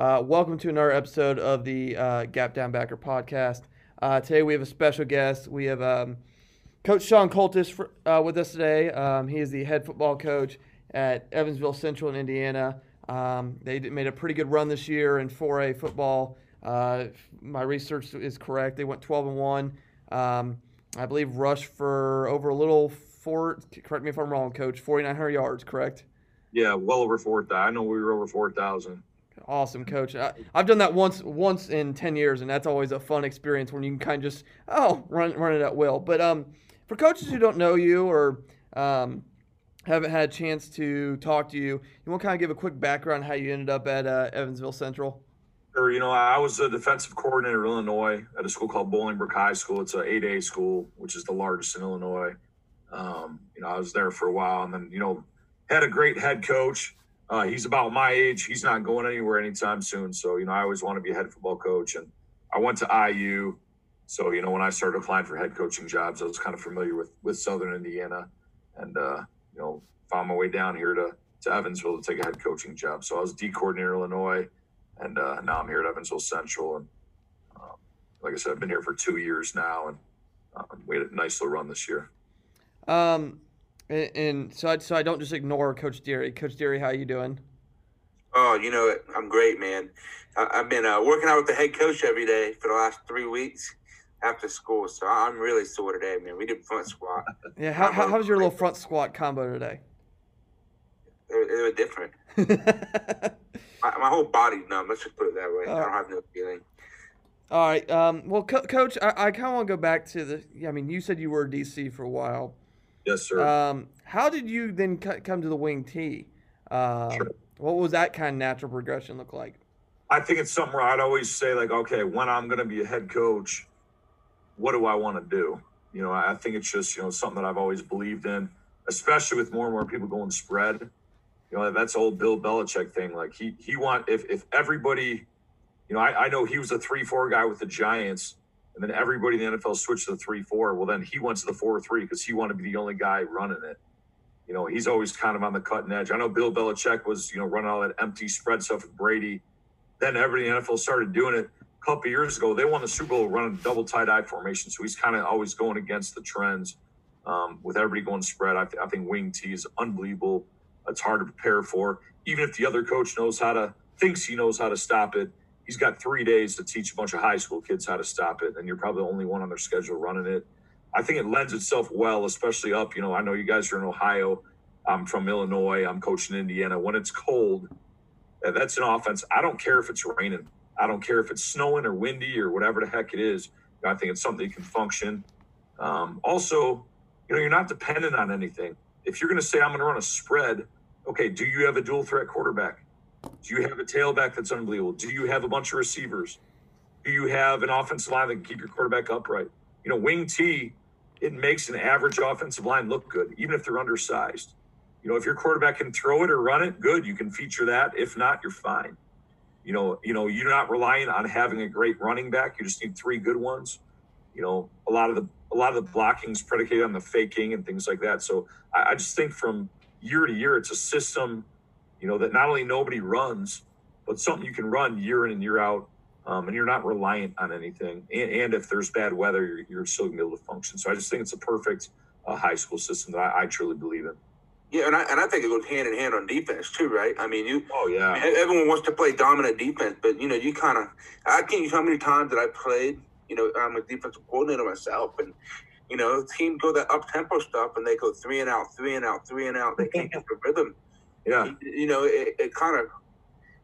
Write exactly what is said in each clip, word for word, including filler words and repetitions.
Uh, welcome to another episode of the uh, Gap Down Backer podcast. Uh, today we have a special guest. We have um, Coach Sean Coltis for, uh, with us today. Um, he is the head football coach at Evansville Central in Indiana. Um, they did, made a pretty good run this year in four A football. Uh, my research is correct. They went twelve and one. Um, I believe rushed for over a little four. Correct me if I'm wrong, Coach. forty-nine hundred yards, correct? Yeah, well over four thousand. I know we were over four thousand. Awesome, Coach. I, I've done that once once in ten years, and that's always a fun experience when you can kind of just, oh, run, run it at will. But um, for coaches who don't know you or um, haven't had a chance to talk to you, you want to kind of give a quick background on how you ended up at uh, Evansville Central? Sure. You know, I was a defensive coordinator in Illinois at a school called Bowling Brook High School. It's an eight A school, which is the largest in Illinois. Um, you know, I was there for a while, and then, you know, had a great head coach. Uh, he's about my age. He's not going anywhere anytime soon. So, you know, I always want to be a head football coach. And I went to I U. So, you know, when I started applying for head coaching jobs, I was kind of familiar with, with Southern Indiana and, uh, you know, found my way down here to, to Evansville to take a head coaching job. So I was D coordinator in Illinois, and uh, now I'm here at Evansville Central. And um, like I said, I've been here for two years now, and um, we had a nice little run this year. Um. And, and so, I, so I don't just ignore Coach Deary. Coach Deary, how you doing? Oh, you know, I'm great, man. I, I've been uh, working out with the head coach every day for the last three weeks after school, so I'm really sore today, man. We did front squat. Yeah, how, how, how was your little front squat combo today? They were, they were different. my, my whole body's numb. Let's just put it that way. Uh, I don't have no feeling. All right. Um, well, Co- Coach, I, I kind of want to go back to the – I mean, you said you were D C for a while. Yes, sir. Um, how did you then c- come to the wing tee? Um, sure. What was that kind of natural progression look like? I think it's something where I'd always say, like, okay, when I'm going to be a head coach, what do I want to do? You know, I think it's just, you know, something that I've always believed in, especially with more and more people going spread. You know, that's old Bill Belichick thing. Like, he he want if, – if everybody – you know, I, I know he was a three four guy with the Giants. And then everybody in the N F L switched to the three four. Well, then he went to the four three because he wanted to be the only guy running it. You know, he's always kind of on the cutting edge. I know Bill Belichick was, you know, running all that empty spread stuff with Brady. Then everybody in the N F L started doing it. A couple of years ago, they won the Super Bowl running double tie-dye formation. So he's kind of always going against the trends um, with everybody going spread. I, th- I think wing tee is unbelievable. It's hard to prepare for. Even if the other coach knows how to, thinks he knows how to stop it, he's got three days to teach a bunch of high school kids how to stop it, and you're probably the only one on their schedule running it. I think it lends itself well, especially up, you know, I know you guys are in Ohio. I'm from Illinois. I'm coaching Indiana. When it's cold, that's an offense. I don't care if it's raining. I don't care if it's snowing or windy or whatever the heck it is. I think it's something you can function. Um, also, you know, you're not dependent on anything. If you're going to say, I'm going to run a spread, okay, do you have a dual threat quarterback? Do you have a tailback that's unbelievable? Do you have a bunch of receivers? Do you have an offensive line that can keep your quarterback upright? You know, wing tee, it makes an average offensive line look good, even if they're undersized. You know, if your quarterback can throw it or run it, good, you can feature that. If not, you're fine. You know, you know, you're not relying on having a great running back. You just need three good ones. You know, a lot of the a lot of the blocking's predicated on the faking and things like that. So I, I just think from year to year, it's a system. You know, that not only nobody runs, but something you can run year in and year out, um, and you're not reliant on anything. And, and if there's bad weather, you're, you're still going to be able to function. So I just think it's a perfect uh, high school system that I, I truly believe in. Yeah, and I and I think it goes hand in hand on defense too, right? I mean, you. Oh yeah. I mean, everyone wants to play dominant defense, but you know, you kind of. I can't use how many times that I played. You know, I'm a defensive coordinator myself, and you know, team go that up tempo stuff, and they go three and out, three and out, three and out. They can't get the rhythm. Yeah, you know, it, it kind of.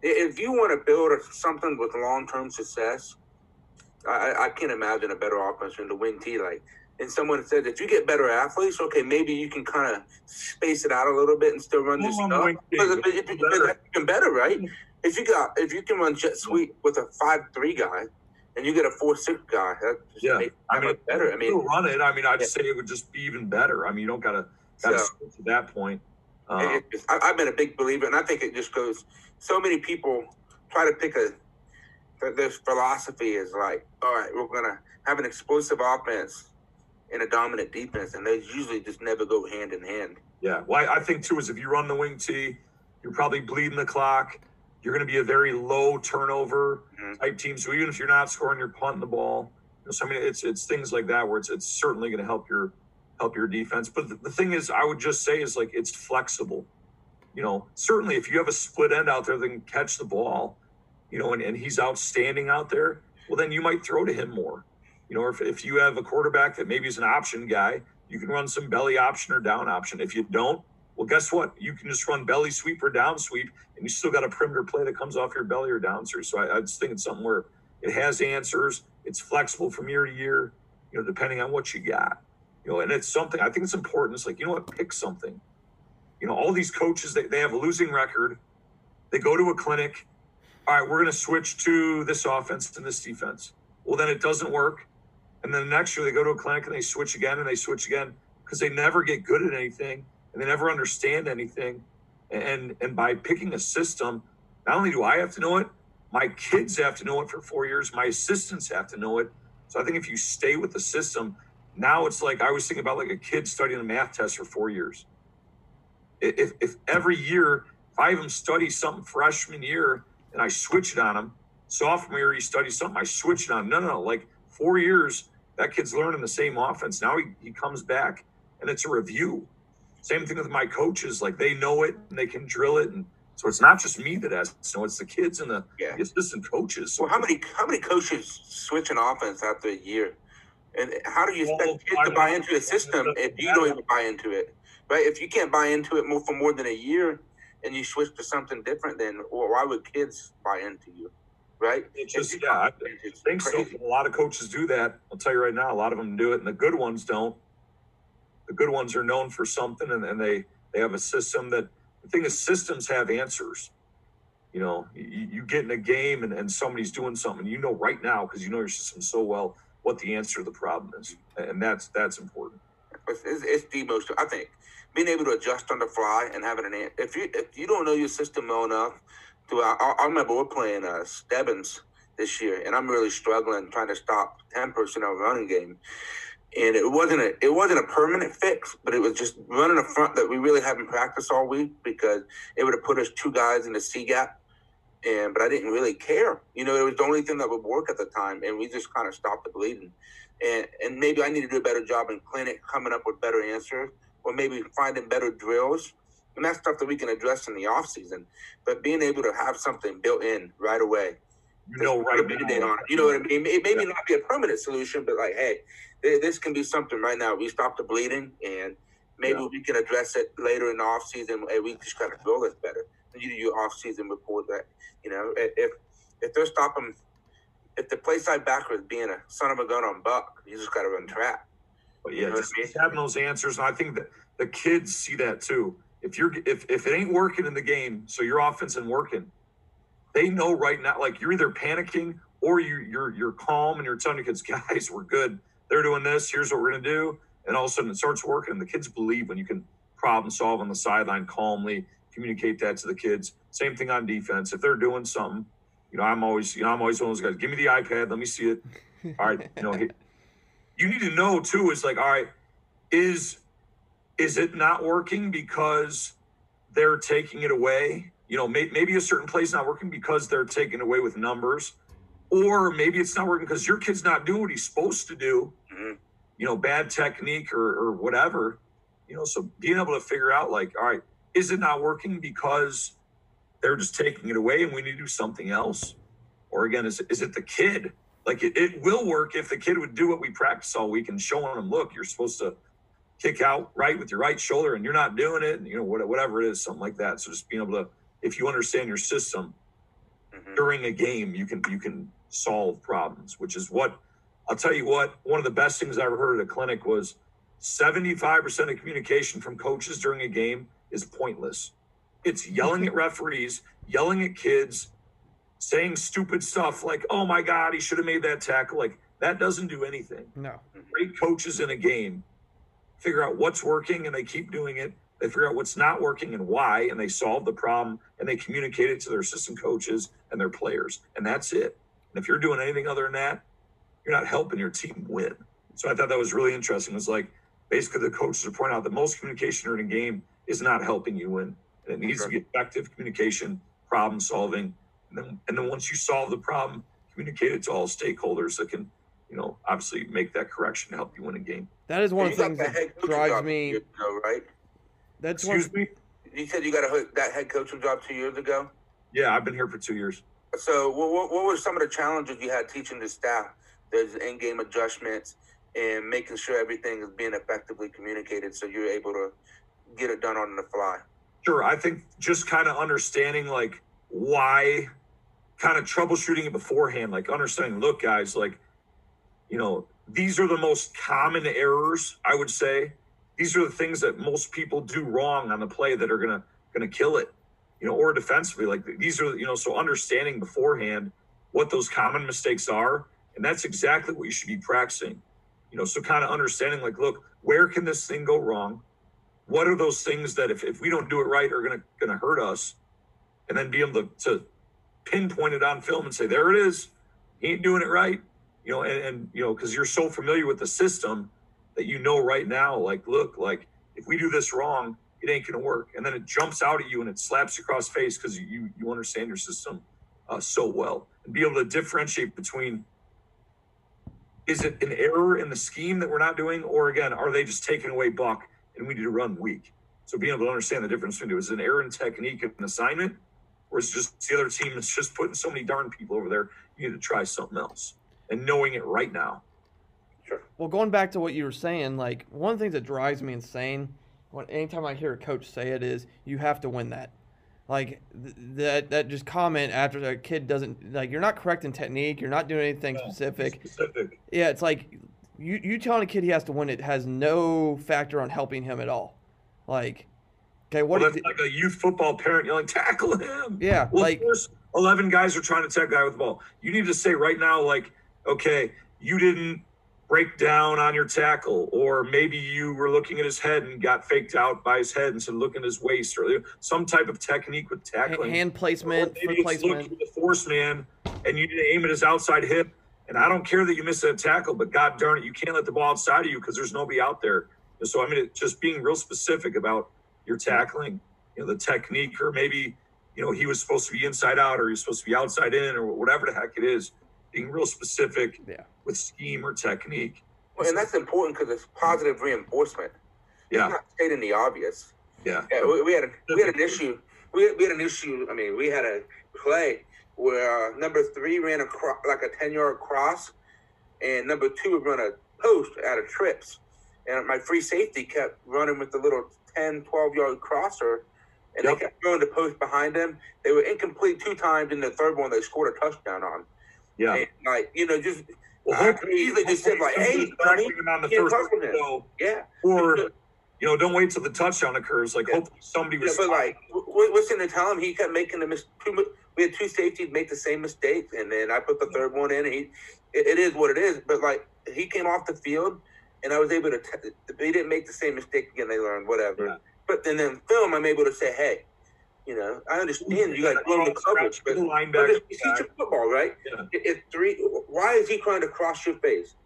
If you want to build something with long-term success, I, I can't imagine a better offense than the wing tee. Like, and someone said, if you get better athletes, okay, maybe you can kind of space it out a little bit and still run this stuff. Because if, if, if better. You can better, right? If you got, if you can run jet sweep with a five three guy, and you get a four six guy, that just yeah, makes I mean, it better. I mean, run it. I mean, I'd yeah. say it would just be even better. I mean, you don't gotta gotta so, switch to that point. Uh, just, I, I've been a big believer, and I think it just goes. So many people try to pick a. Their philosophy is like, all right, we're gonna have an explosive offense and a dominant defense, and they usually just never go hand in hand. Yeah, well, I, I think too is if you run the wing tee, you're probably bleeding the clock. You're going to be a very low turnover mm-hmm. type team. So even if you're not scoring, you're punting the ball. So I mean, it's it's things like that where it's it's certainly going to help your help your defense. But the, the thing is, I would just say is like it's flexible. You know, certainly if you have a split end out there that can catch the ball, you know, and, and he's outstanding out there, well, then you might throw to him more. You know, or if if you have a quarterback that maybe is an option guy, you can run some belly option or down option. If you don't, well, guess what? You can just run belly sweep or down sweep, and you still got a perimeter play that comes off your belly or down sweep. So I, I just think it's something where it has answers. It's flexible from year to year, you know, depending on what you got. You know, and it's something, I think it's important. It's like, you know what, pick something. You know, all these coaches, they, they have a losing record. They go to a clinic. All right, we're going to switch to this offense and this defense. Well, then it doesn't work. And then the next year they go to a clinic and they switch again and they switch again because they never get good at anything and they never understand anything. And and by picking a system, not only do I have to know it, my kids have to know it for four years. My assistants have to know it. So I think if you stay with the system, now it's like I was thinking about like a kid studying a math test for four years. If, if every year, if I have him study something freshman year and I switch it on him, sophomore year he studies something, I switch it on him. No, no, no, like four years, that kid's learning the same offense. Now he, he comes back and it's a review. Same thing with my coaches, like they know it and they can drill it. And so it's not just me that has to know, it's the kids and the yeah. assistant coaches. Well, how many how many coaches switch an offense after a year? And how do you expect well, kids to buy into a system if you don't even buy into it? Right? If you can't buy into it more for more than a year and you switch to something different, then well, why would kids buy into you? Right? It's just, it's, yeah, it's I think crazy. So. A lot of coaches do that. I'll tell you right now, a lot of them do it, and the good ones don't. The good ones are known for something, and, and they, they have a system that – the thing is systems have answers. You know, you, you get in a game and, and somebody's doing something, you know right now because you know your system so well what the answer to the problem is, and that's that's important. It's, it's the most – I think being able to adjust on the fly and having an answer. If you, if you don't know your system well enough – I, I remember we're playing uh, Stebbins this year, and I'm really struggling trying to stop ten personnel running game. And it wasn't a it wasn't a permanent fix, but it was just running a front that we really haven't practiced all week because it would have put us two guys in the C gap. And but I didn't really care, you know. It was the only thing that would work at the time, and we just kind of stopped the bleeding. And and maybe I need to do a better job in clinic, coming up with better answers, or maybe finding better drills. And that's stuff that we can address in the off season, but being able to have something built in right away, you know, right now, on it. You know what I mean? It may yeah. not be a permanent solution, but like, hey, this can be something right now. We stop the bleeding, and maybe yeah. we can address it later in the off season. Hey, we just got to build this better. And you do your off season report that, you know, if if they're stopping, if the play side backwards being a son of a gun on Buck, you just got to run trap. But yeah, you know just I mean? having those answers, and I think that the kids see that too. If you're if, if it ain't working in the game, so your offense ain't working, they know right now, like you're either panicking or you you're you're calm and you're telling your kids, guys, we're good. They're doing this. Here's what we're gonna do. And all of a sudden it starts working. And the kids believe when you can problem solve on the sideline calmly, communicate that to the kids. Same thing on defense. If they're doing something, you know, I'm always you know I'm always one of those guys. Give me the iPad. Let me see it. All right, you know, hey, you need to know too. Is like all right, is. Is it not working because they're taking it away? You know, may, maybe a certain play's not working because they're taking away with numbers, or maybe it's not working because your kid's not doing what he's supposed to do, mm-hmm. you know, bad technique or, or whatever, you know, so being able to figure out like, all right, is it not working because they're just taking it away and we need to do something else? Or again, is, is it the kid? Like it, it will work if the kid would do what we practice all week and showing them, look, you're supposed to kick out right with your right shoulder and you're not doing it, and you know, whatever it is, something like that. So just being able to, if you understand your system mm-hmm. during a game, you can, you can solve problems, which is what I'll tell you what, one of the best things I ever heard at a clinic was seventy-five percent of communication from coaches during a game is pointless. It's yelling at referees, yelling at kids, saying stupid stuff like, oh my God, he should have made that tackle. Like that doesn't do anything. No. Great coaches in a game figure out what's working and they keep doing it. They figure out what's not working and why, and they solve the problem and they communicate it to their assistant coaches and their players. And that's it. And if you're doing anything other than that, you're not helping your team win. So I thought that was really interesting. It was like basically the coaches are pointing out that most communication during a game is not helping you win. And it needs okay. to be effective communication, problem solving. And then, and then once you solve the problem, communicate it to all stakeholders that can, you know, obviously make that correction to help you win a game. That is one of the things that drives me. You know, right? That's Excuse one... me? You said you got a, that head coaching job two years ago? Yeah, I've been here for two years. So what, what, what were some of the challenges you had teaching the staff? Those in-game adjustments and making sure everything is being effectively communicated so you're able to get it done on the fly. Sure. I think just kind of understanding, like, why, kind of troubleshooting it beforehand, like understanding, look, guys, like, you know, these are the most common errors, I would say. These are the things that most people do wrong on the play that are going to going to kill it, you know, or defensively. Like, these are, you know, so understanding beforehand what those common mistakes are, and that's exactly what you should be practicing. You know, so kind of understanding, like, look, where can this thing go wrong? What are those things that if, if we don't do it right are going to going to hurt us? And then be able to, to pinpoint it on film and say, there it is. He ain't doing it right. You know, and, and you know, because you're so familiar with the system that you know right now, like, look, like, if we do this wrong, it ain't going to work. And then it jumps out at you and it slaps you across the face because you, you understand your system uh, so well. And be able to differentiate between, is it an error in the scheme that we're not doing? Or, again, are they just taking away buck and we need to run weak? So being able to understand the difference between, is it an error in technique and an assignment? Or is it just the other team that's just putting so many darn people over there, you need to try something else? And knowing it right now. Sure. Well, going back to what you were saying, like, one of the things that drives me insane when anytime I hear a coach say it is, you have to win that. Like, th- that that just comment after a kid doesn't, like, you're not correcting technique, you're not doing anything no, specific. specific. Yeah, it's like you, you telling a kid he has to win it has no factor on helping him at all. Like, okay, what well, is that's it? Like a youth football parent yelling, tackle him. Yeah, well, like, first eleven guys are trying to tackle a guy with the ball. You need to say right now, like, okay, you didn't break down on your tackle, or maybe you were looking at his head and got faked out by his head instead of looking at his waist, or some type of technique with tackling. Hand placement, or maybe foot it's placement. Looking at the force man, and you need to aim at his outside hip. And I don't care that you missed that tackle, but God darn it, you can't let the ball outside of you because there's nobody out there. And so, I mean, it, just being real specific about your tackling, you know, the technique, or maybe, you know, he was supposed to be inside out, or he's supposed to be outside in, or whatever the heck it is. Being real specific yeah. with scheme or technique. Well, and that's important because it's positive reinforcement. Yeah. It's not stating the obvious. Yeah. yeah we, we had a, we had an issue. We had, we had an issue. I mean, we had a play where uh, number three ran a cro- like a ten-yard cross, and number two ran a post out of trips. And my free safety kept running with the little ten, twelve-yard crosser, and yep. they kept throwing the post behind them. They were incomplete two times, and the third one they scored a touchdown on. Yeah, and like, you know, just well, I could easily just said like, "Hey, buddy, on the first window, yeah," or you know, don't wait till the touchdown occurs. Like, yeah. hopefully somebody was. Yeah, but like, what's in the time? He kept making the mistake. We had two safeties make the same mistake, and then I put the third one in. And he, it, it is what it is. But like, he came off the field, and I was able to. T- they didn't make the same mistake again. They learned whatever. Yeah. But then in film, I'm able to say, "Hey." You know, I understand you got blown the coverage, but you teach a football, right? Yeah. If three, why is he trying to cross your face?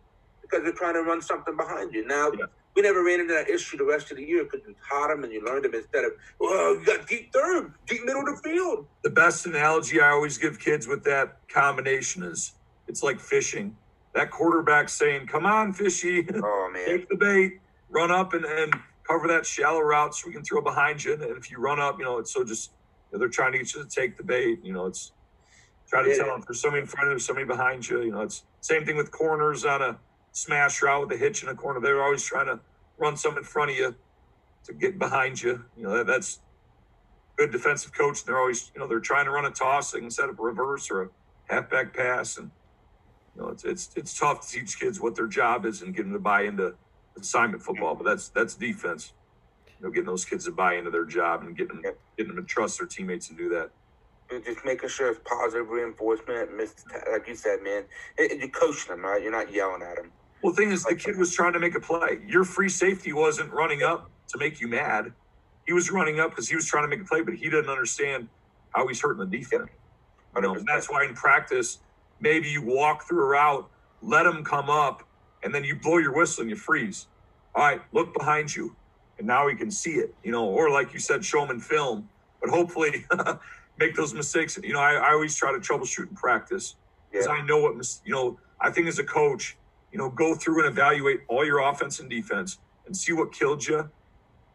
Because they're trying to run something behind you. Now, yeah. we never ran into that issue the rest of the year because you taught him and you learned him instead of, well, you got deep third, deep middle of the field. The best analogy I always give kids with that combination is it's like fishing. That quarterback saying, come on, fishy, oh, man. Take the bait, run up and and cover that shallow route so we can throw behind you. And if you run up, you know, it's so just, you know, they're trying to get you to take the bait. You know, it's try to yeah. tell them there's somebody in front of you, somebody behind you. You know, it's same thing with corners on a smash route with a hitch in a corner. They're always trying to run something in front of you to get behind you. You know, that, that's good defensive coach. And they're always, you know, they're trying to run a toss. They can set up a reverse or a halfback pass. And, you know, it's, it's, it's tough to teach kids what their job is and get them to buy into assignment football, but that's that's defense. You know, getting those kids to buy into their job and getting them, getting them to trust their teammates and do that. And just making sure it's positive reinforcement. Like you said, man, you're coaching them, right? You're not yelling at them. Well, the thing is, the kid was trying to make a play. Your free safety wasn't running up to make you mad. He was running up because he was trying to make a play, but he didn't understand how he's hurting the defense. You know, and that's why in practice, maybe you walk through a route, let him come up, and then you blow your whistle and you freeze. All right, look behind you. And now he can see it, you know, or like you said, show him in film. But hopefully make those mistakes. You know, I, I always try to troubleshoot in practice because yeah. I know what, you know, I think as a coach, you know, go through and evaluate all your offense and defense and see what killed you.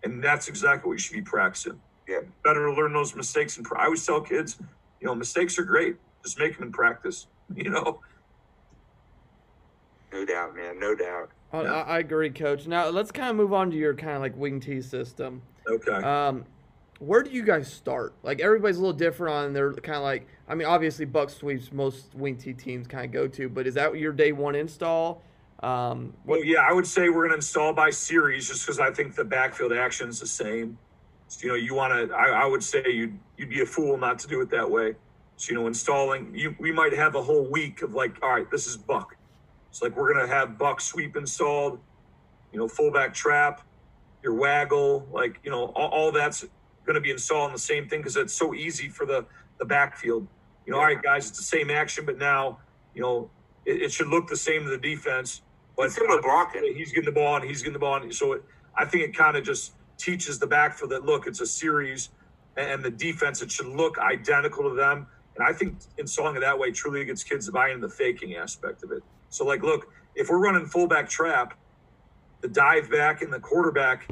And that's exactly what you should be practicing. Yeah. Better to learn those mistakes. And I always tell kids, you know, mistakes are great. Just make them in practice, you know? No doubt, man. No doubt. I, yeah. I agree, Coach. Now let's kind of move on to your kind of like wing tee system. Okay. Um, where do you guys start? Like everybody's a little different on their kind of like, I mean, obviously buck sweeps most wing tee teams kind of go to, but is that your day one install? Um, what- well, yeah, I would say we're going to install by series just because I think the backfield action is the same. So, you know, you want to, I, I would say you'd, you'd be a fool not to do it that way. So, you know, installing, you, we might have a whole week of like, all right, this is buck. It's like, we're going to have buck sweep installed, you know, fullback trap, your waggle, like, you know, all, all that's going to be installed in the same thing because it's so easy for the, the backfield. You know, yeah. All right, guys, it's the same action, but now, you know, it, it should look the same to the defense. But it's similar blocking. He's getting the ball and he's getting the ball. And so it, I think it kind of just teaches the backfield that, look, it's a series and the defense, it should look identical to them. And I think installing it that way truly gets kids to buy into the faking aspect of it. So, like, look, if we're running fullback trap, the dive back and the quarterback,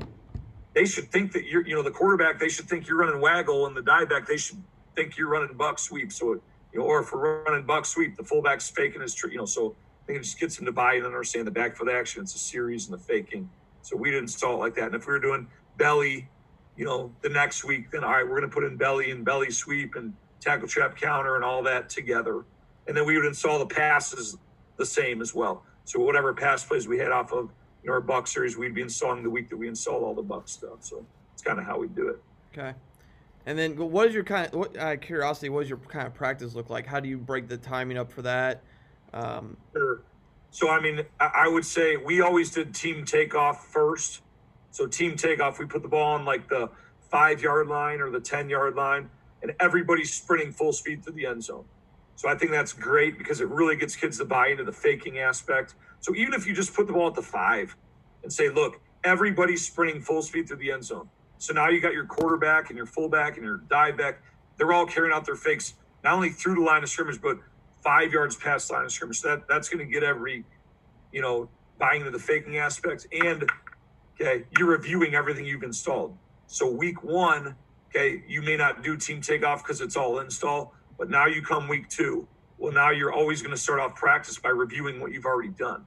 they should think that you're, you know, the quarterback, they should think you're running waggle, and the dive back, they should think you're running buck sweep. So, you know, or if we're running buck sweep, the fullback's faking his, tr- you know, so I think it just gets them to buy and understand the backfield action. It's a series and the faking. So we didn't install it like that. And if we were doing belly, you know, the next week, then all right, we're going to put in belly and belly sweep and tackle trap counter and all that together. And then we would install the passes the same as well. So whatever pass plays we had off of, you know, our buck series, we'd be installing the week that we install all the buck stuff. So it's kind of how we do it. Okay. And then what is your kind of, what, uh, curiosity, what does your kind of practice look like? How do you break the timing up for that? Um, sure. So, I mean, I, I would say we always did team takeoff first. So team takeoff, we put the ball on like the five-yard line or the ten-yard line, and everybody's sprinting full speed to the end zone. So I think that's great because it really gets kids to buy into the faking aspect. So even if you just put the ball at the five and say, look, everybody's sprinting full speed through the end zone. So now you got your quarterback and your fullback and your dive back. They're all carrying out their fakes, not only through the line of scrimmage, but five yards past line of scrimmage. So that, that's going to get every, you know, buying into the faking aspects. And, okay, you're reviewing everything you've installed. So week one, okay, you may not do team takeoff because it's all install, but now you come week two. Well, now you're always going to start off practice by reviewing what you've already done.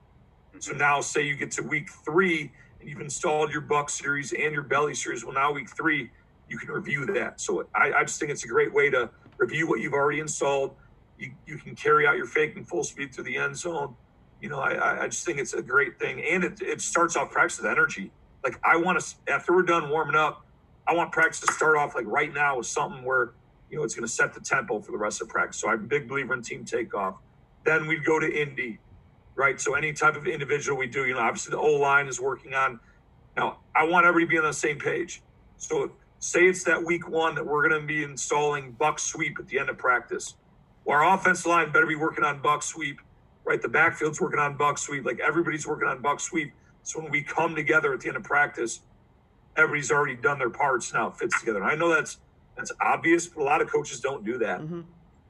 So now say you get to week three and you've installed your buck series and your belly series. Well, now week three, you can review that. So I, I just think it's a great way to review what you've already installed. You, you can carry out your faking full speed through the end zone. You know, I, I just think it's a great thing. And it, it starts off practice with energy. Like I want to, after we're done warming up, I want practice to start off like right now with something where, you know, it's going to set the tempo for the rest of practice. So I'm a big believer in team takeoff. Then we'd go to Indy, right? So any type of individual we do, you know, obviously the O-line is working on. Now, I want everybody to be on the same page. So say it's that week one that we're going to be installing buck sweep at the end of practice. Well, our offensive line better be working on buck sweep, right? The backfield's working on buck sweep. Like everybody's working on buck sweep. So when we come together at the end of practice, everybody's already done their parts. Now it fits together. And I know that's, that's obvious, but a lot of coaches don't do that. Mm-hmm.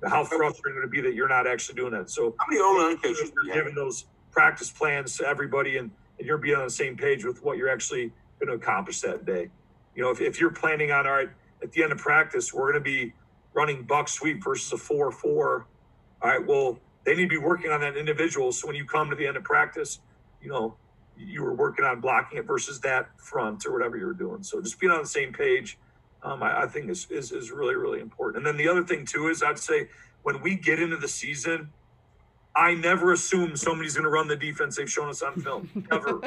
How frustrating would it be that you're not actually doing that? So how many O-line coaches are giving those practice plans to everybody, and, and you're being on the same page with what you're actually going to accomplish that day? You know, if, if you're planning on, all right, at the end of practice, we're going to be running buck sweep versus a four four. All right, well, they need to be working on that individual. So when you come to the end of practice, you know, you were working on blocking it versus that front or whatever you were doing. So just being on the same page. Um, I, I think is, is is really, really important. And then the other thing, too, is I'd say when we get into the season, I never assume somebody's going to run the defense they've shown us on film, ever.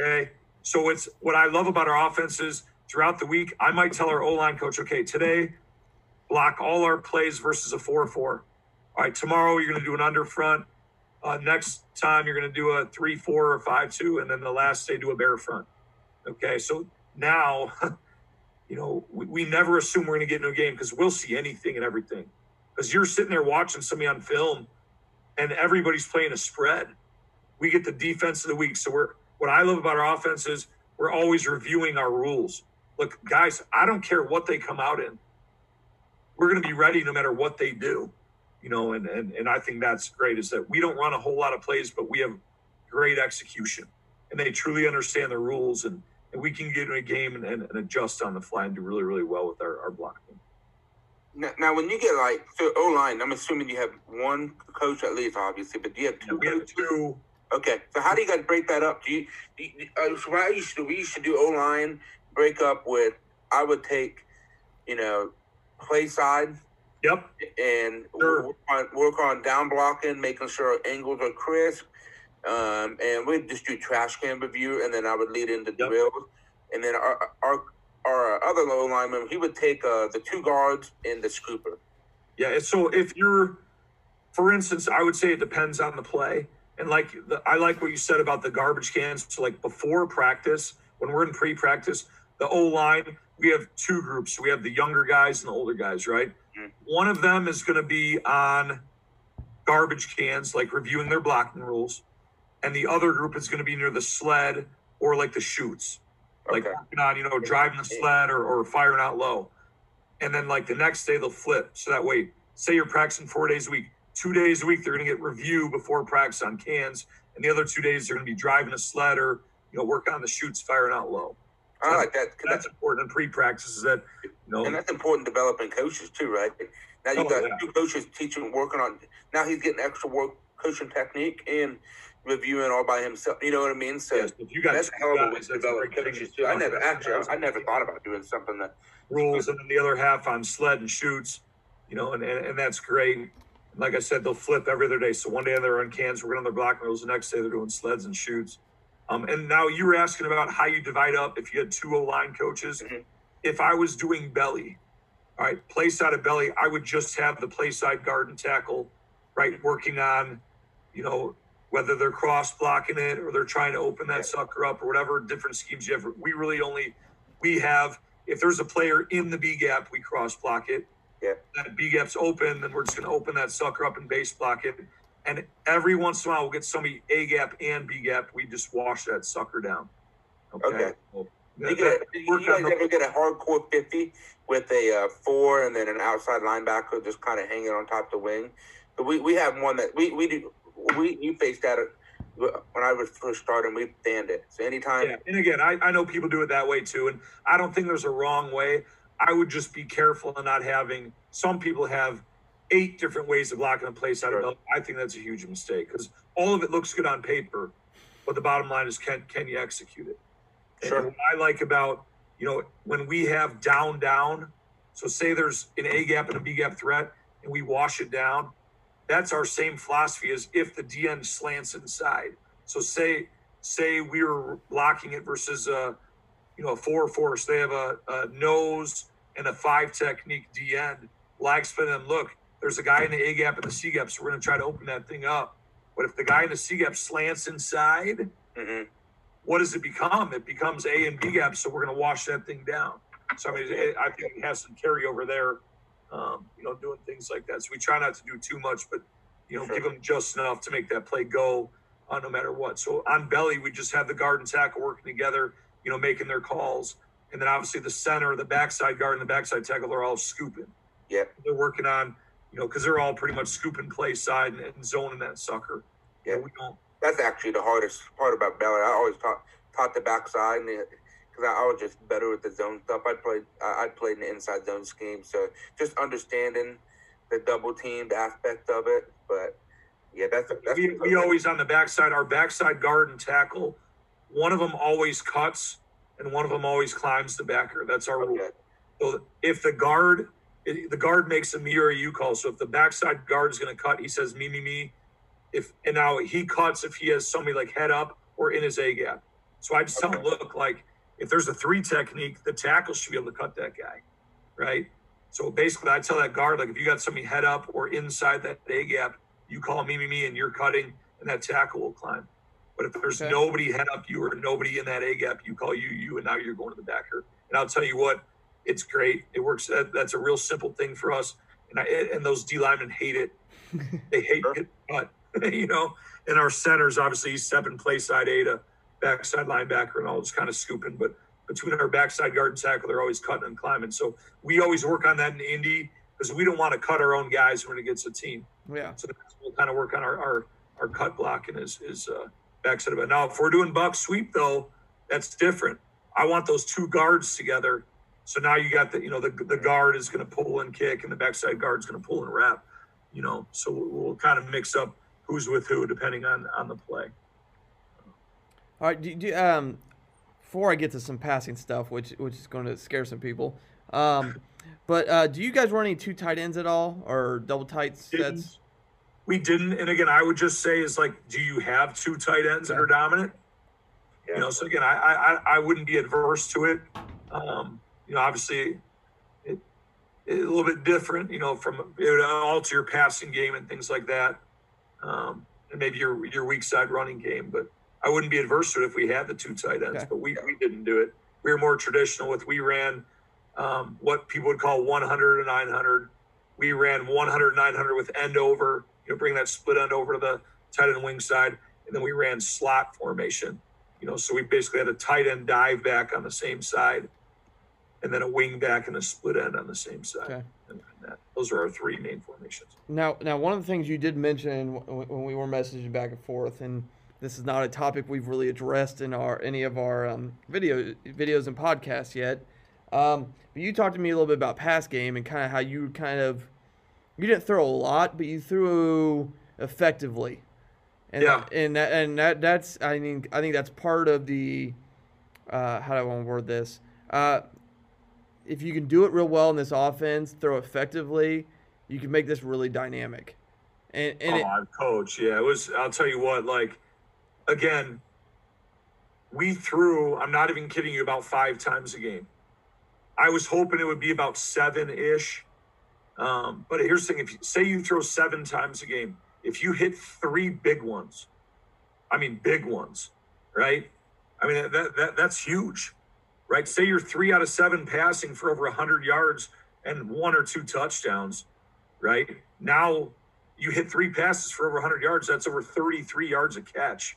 Okay? So it's what I love about our offense is throughout the week, I might tell our O-line coach, okay, today, block all our plays versus a four four. All right, tomorrow you're going to do an under front. Uh, next time you're going to do a three four or five two, and then the last day do a bare front. Okay, so now – you know, we, we never assume we're going to get into a game because we'll see anything and everything. Because you're sitting there watching somebody on film and everybody's playing a spread. We get the defense of the week. So we're what I love about our offense is we're always reviewing our rules. Look, guys, I don't care what they come out in. we're going to be ready no matter what they do, you know, and, and, and I think that's great, is that we don't run a whole lot of plays, but we have great execution, and they truly understand the rules, and, and we can get in a game and, and, and adjust on the fly and do really, really well with our, our blocking. Now, now, when you get like O-line, I'm assuming you have one coach at least, obviously, but do you have two? Yeah, we have two. Okay, so how do you guys break that up? Do you, do you uh, so I used to, we used to do O-line break up with, I would take, you know, play side. Yep. And sure. work, on, work on down blocking, making sure angles are crisp. Um, and we'd just do trash can review, and then I would lead into yep. drills. And then our our, our other low lineman, he would take uh, the two guards and the scooper. Yeah, so if you're, for instance, I would say it depends on the play. And like the, I like what you said about the garbage cans. So like before practice, when we're in pre-practice, the O-line, we have two groups. We have the younger guys and the older guys, right? Mm-hmm. One of them is going to be on garbage cans, like reviewing their blocking rules. And the other group is going to be near the sled or like the chutes, okay. like working on, you know, driving the sled or, or firing out low. And then like the next day they'll flip. So that way, say you're practicing four days a week, two days a week, they're going to get review before practice on cans. And the other two days they're going to be driving a sled or, you know, working on the chutes, firing out low. So I like that. That's, that's important in pre-practice. Is that, you know, and that's important developing coaches too, right? Now you've got oh, yeah. two coaches teaching, working on. Now he's getting extra work, coaching technique, and reviewing all by himself. You know what I mean? So yes, you got that's how I was developing coaches too. I never actually, I, I never thought about doing something that rules, and then the other half on sled and shoots. You know, and, and and that's great. Like I said, they'll flip every other day. So one day they're on cans, working on their block rules. The next day they're doing sleds and shoots. Um, and now you were asking about how you divide up if you had two O-line coaches. Mm-hmm. If I was doing belly, all right, play side of belly, I would just have the play side guard and tackle, right, working on, you know, whether they're cross-blocking it or they're trying to open that sucker up or whatever different schemes you have. We really only – we have – if there's a player in the B-gap, we cross-block it. Yeah. That B-gap's open, then we're just going to open that sucker up and base block it. And every once in a while, we'll get somebody A-gap and B-gap. We just wash that sucker down. Okay. okay. Well, you that, get, that you guys ever get a hardcore fifty with a uh, four and then an outside linebacker just kind of hanging on top of the wing? But we, we have one that we, we do. We You faced that when I was first starting. We banned it. So anytime. Yeah. And again, I, I know people do it that way too. And I don't think there's a wrong way. I would just be careful in not having – some people have – eight different ways of blocking a place out of belt. I think that's a huge mistake because all of it looks good on paper, but the bottom line is can can you execute it? And sure. what I like about, you know, when we have down, down, so say there's an A-gap and a B-gap threat and we wash it down, that's our same philosophy as if the D N slants inside. So say say we were blocking it versus a, you know, a four four, so they have a, a nose and a five technique D N, lag spin and look. There's a guy in the A-gap and the C-gap, so we're going to try to open that thing up. But if the guy in the C-gap slants inside, mm-hmm. what does it become? It becomes A and B-gap, so we're going to wash that thing down. So, I mean, it, I think we have some carryover there, um, you know, doing things like that. So we try not to do too much, but, you know, sure. give them just enough to make that play go uh, no matter what. So on belly, we just have the guard and tackle working together, you know, making their calls. And then, obviously, the center, the backside guard, and the backside tackle, they're all scooping. Yeah. They're working on – you know, because they're all pretty much scooping play side and, and zoning that sucker. Yeah, we don't. That's actually the hardest part about Ballard. I always taught taught the backside, and because I, I was just better with the zone stuff. I played I played in the inside zone scheme, so just understanding the double teamed aspect of it. But yeah, that's, that's we, we always on the backside. Our backside guard and tackle, one of them always cuts, and one of them always climbs the backer. That's our okay. rule. So if the guard. It, the guard makes a me or a you call. So if the backside guard is going to cut, he says me, me, me. If and now he cuts if he has somebody like head up or in his A gap. So I just okay. tell him, look, like if there's a three technique, the tackle should be able to cut that guy, right? So basically, I tell that guard, like if you got somebody head up or inside that A gap, you call me, me, me, and you're cutting, and that tackle will climb. But if there's okay. nobody head up you or nobody in that A gap, you call you, you, and now you're going to the backer. And I'll tell you what. It's great. It works. That, that's a real simple thing for us. And I, and those D linemen hate it. They hate sure. it, but you know, and our centers, obviously he's stepping play side A to backside linebacker and all just kind of scooping, but between our backside guard and tackle, they're always cutting and climbing. So we always work on that in Indy. because we don't want to cut our own guys when it gets a team. Yeah. So we'll kind of work on our, our, our cut blocking is, is uh, backside of it. Now, if we're doing buck sweep, though, that's different. I want those two guards together. So now you got the, you know, the the guard is going to pull and kick, and the backside guard is going to pull and wrap, you know. So we'll, we'll kind of mix up who's with who depending on, on the play. All right. Do, do, um, before I get to some passing stuff, which which is going to scare some people, um, but uh, do you guys run any two tight ends at all or double tight sets? We didn't. And again, I would just say is like, do you have two tight ends okay. that are dominant? Yeah. You know, so again, I, I I wouldn't be adverse to it. Um, you know, obviously, it, it a little bit different. You know, from it would alter your passing game and things like that, um, and maybe your your weak side running game. But I wouldn't be adverse to it if we had the two tight ends. Okay. But we we didn't do it. We were more traditional with we ran um, what people would call one hundred to nine hundred. We ran one hundred nine hundred with end over. You know, bring that split end over to the tight end wing side, and then we ran slot formation. You know, so we basically had a tight end dive back on the same side, and then a wing back and a split end on the same side. Okay. And that, those are our three main formations. Now, now one of the things you did mention when we were messaging back and forth, and this is not a topic we've really addressed in our any of our um, video videos and podcasts yet, um, but you talked to me a little bit about pass game and kind of how you kind of you didn't throw a lot, but you threw effectively. And yeah, that, and that, and that that's I mean I think that's part of the uh, how do I want to word this? Uh, if you can do it real well in this offense, throw effectively, you can make this really dynamic. And, and oh, it, coach, yeah, it was. I'll tell you what, like again, we threw. I'm not even kidding you. About five times a game. I was hoping it would be about seven ish. Um, but here's the thing: if you, say you throw seven times a game. If you hit three big ones, I mean, big ones, right? I mean, that, that that's huge, right? Say you're three out of seven passing for over one hundred yards and one or two touchdowns, right? Now you hit three passes for over one hundred yards. That's over thirty-three yards a catch.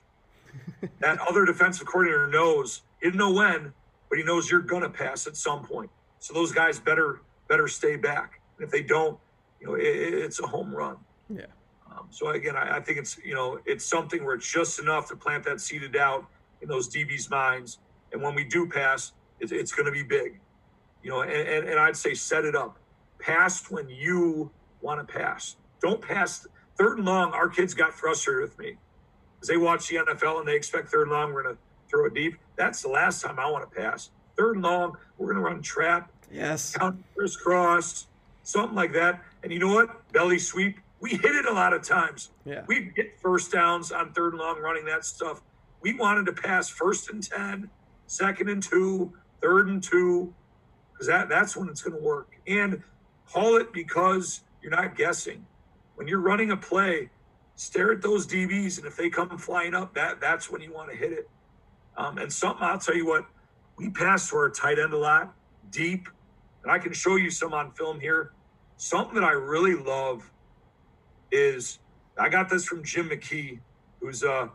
That other defensive coordinator knows, he didn't know when, but he knows you're going to pass at some point. So those guys better better stay back. And if they don't, you know, it, it's a home run. Yeah. Um, so, again, I, I think it's, you know, it's something where it's just enough to plant that seed of doubt in those D Bs' minds. And when we do pass, it's, it's going to be big. You know, and, and, and I'd say set it up. Pass when you want to pass. Don't pass. Third and long, our kids got frustrated with me. Because they watch the N F L and they expect third and long, we're going to throw it deep. That's the last time I want to pass. Third and long, we're going to run trap. Yes. Count crisscross, something like that. And you know what? Belly sweep. We hit it a lot of times. Yeah. We get first downs on third and long running that stuff. We wanted to pass first and ten, second and two, third and two, because that, that's when it's going to work. And haul it because you're not guessing. When you're running a play, stare at those D Bs, and if they come flying up, that that's when you want to hit it. Um, and something, I'll tell you what, we pass to our tight end a lot, deep, and I can show you some on film here. Something that I really love is I got this from Jim McKee, who's a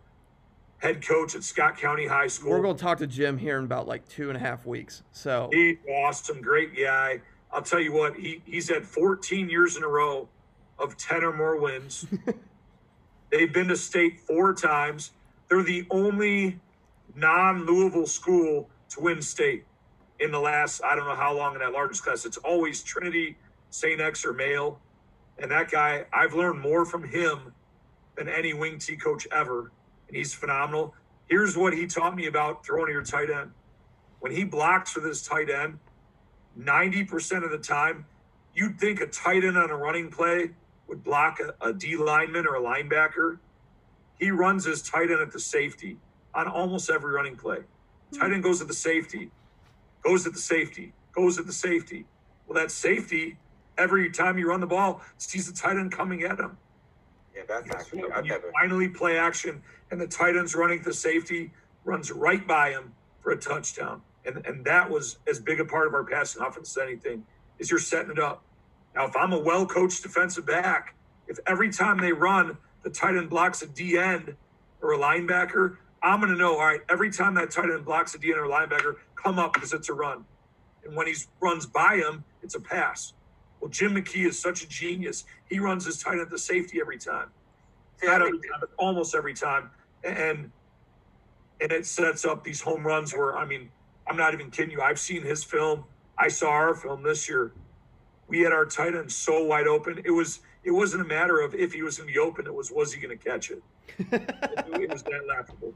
head coach at Scott County High School. We're going to talk to Jim here in about like two and a half weeks. So he's awesome, great guy. I'll tell you what, he he's had fourteen years in a row of ten or more wins. They've been to state four times. They're the only non-Louisville school to win state in the last, I don't know how long in that largest class. It's always Trinity, Saint X, or Mayo. And that guy, I've learned more from him than any wing T coach ever. And he's phenomenal. Here's what he taught me about throwing to your tight end. When he blocks for this tight end, ninety percent of the time, you'd think a tight end on a running play would block a, a D lineman or a linebacker. He runs his tight end at the safety on almost every running play. Tight end goes at the safety, goes at the safety, goes at the safety. Well, that safety, every time you run the ball, sees the tight end coming at him. Yeah, that's actually you, know, you never... finally play action, and the tight end's running to safety, runs right by him for a touchdown. And and that was as big a part of our passing offense as anything, is you're setting it up. Now, if I'm a well-coached defensive back, if every time they run, the tight end blocks a D end or a linebacker, I'm going to know, all right, every time that tight end blocks a D end or a linebacker, come up because it's a run. And when he runs by him, it's a pass. Well, Jim McKee is such a genius. He runs his tight end to safety every time. Not every time, but almost every time. And and it sets up these home runs where, I mean, I'm not even kidding you. I've seen his film. I saw our film this year. We had our tight end so wide open. It was it wasn't a matter of if he was going to be open. It was, was he going to catch it? It was that laughable.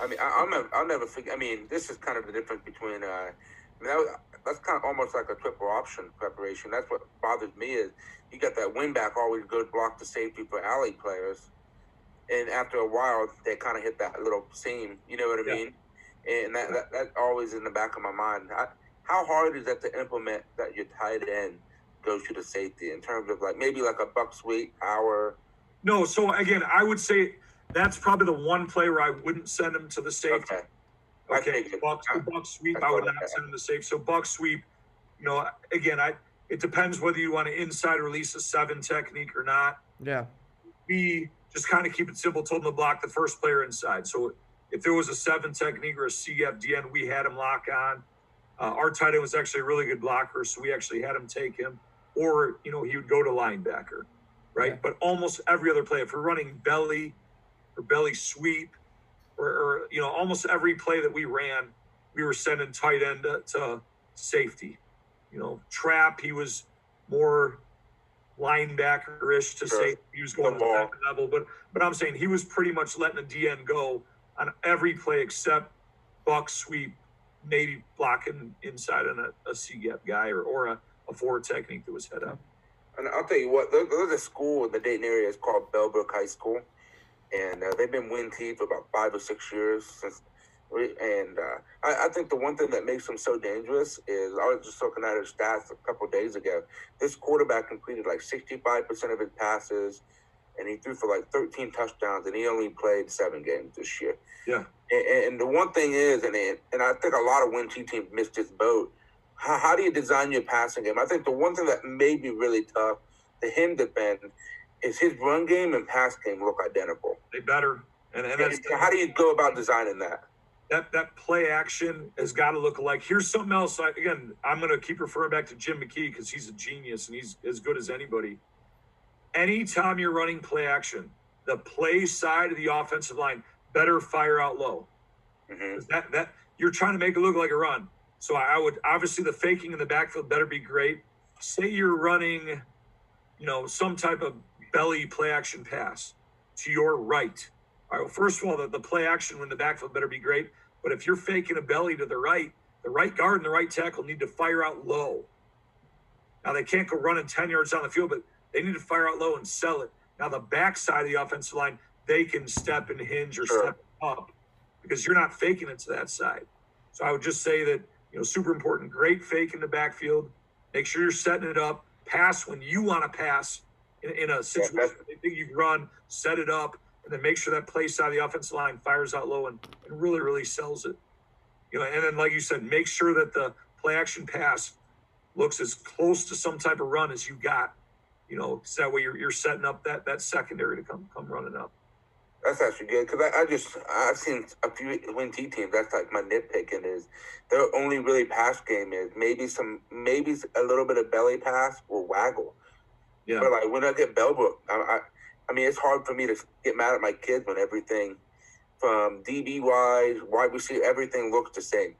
I mean, I, I'll, never, I'll never forget. I mean, this is kind of the difference between uh, – I mean, that was, that's kind of almost like a triple option preparation. That's what bothers me is you got that win back always good block to safety for alley players. And after a while, they kind of hit that little seam. You know what I yeah. mean? And that, that that's always in the back of my mind. I, how hard is that to implement that your tight end goes to the safety in terms of like maybe like a buck sweep power? No, so again, I would say that's probably the one play where I wouldn't send him to the safety. Okay. Okay, buck, buck sweep, I would not send him to safety. So buck sweep, you know, again, I it depends whether you want to inside release a seven technique or not. Yeah. We just kind of keep it simple, told him to block the first player inside. So if there was a seven technique or a C F D N, we had him lock on. Uh, our tight end was actually a really good blocker, so we actually had him take him. Or, you know, he would go to linebacker, right? Yeah. But almost every other play, if we're running belly or belly sweep, or, or you know, almost every play that we ran, we were sending tight end to, to safety. You know, trap, he was more linebacker-ish to sure. safety. He was going to that level. But, but I'm saying he was pretty much letting the D N go on every play except buck sweep, maybe blocking inside on a, a C-gap guy or, or a, a forward technique that was head up. And I'll tell you what, there's a school in the Dayton area. It's called Bellbrook High School. And uh, they've been win team for about five or six years. Since, and uh, I, I think the one thing that makes them so dangerous is I was just looking at his stats a couple of days ago. This quarterback completed like sixty-five percent of his passes, and he threw for like thirteen touchdowns, and he only played seven games this year. Yeah. And, and the one thing is, and it, and I think a lot of win team teams missed this boat, how, how do you design your passing game? I think the one thing that may be really tough to him defend is his run game and pass game look identical. They better. And, and, and that's, how do you go about designing that? That that play action has got to look alike. Here's something else. I, again, I'm going to keep referring back to Jim McKee because he's a genius and he's as good as anybody. Anytime you're running play action, the play side of the offensive line better fire out low. Mm-hmm. That that you're trying to make it look like a run. So I would obviously the faking in the backfield better be great. Say you're running, you know, some type of belly play action pass to your right. All right. Well, first of all, the, the play action in the backfield better be great. But if you're faking a belly to the right, the right guard and the right tackle need to fire out low. Now they can't go running ten yards down the field, but they need to fire out low and sell it. Now the backside of the offensive line, they can step and hinge or sure. step up because you're not faking it to that side. So I would just say that, you know, super important, great fake in the backfield. Make sure you're setting it up. Pass when you want to pass in, in a situation yeah, where they think you've run, set it up, and then make sure that play side of the offensive line fires out low and, and really, really sells it. You know, and then like you said, make sure that the play action pass looks as close to some type of run as you got. You know, so that way you're, you're setting up that, that secondary to come come running up. That's actually good because I, I just I've seen a few win T teams. That's like my nitpicking is their only really pass game is maybe some maybe a little bit of belly pass or waggle. Yeah. But like when I get Bellbrook, I, I I mean it's hard for me to get mad at my kids when everything from D B wise, wide receiver, everything looks the same.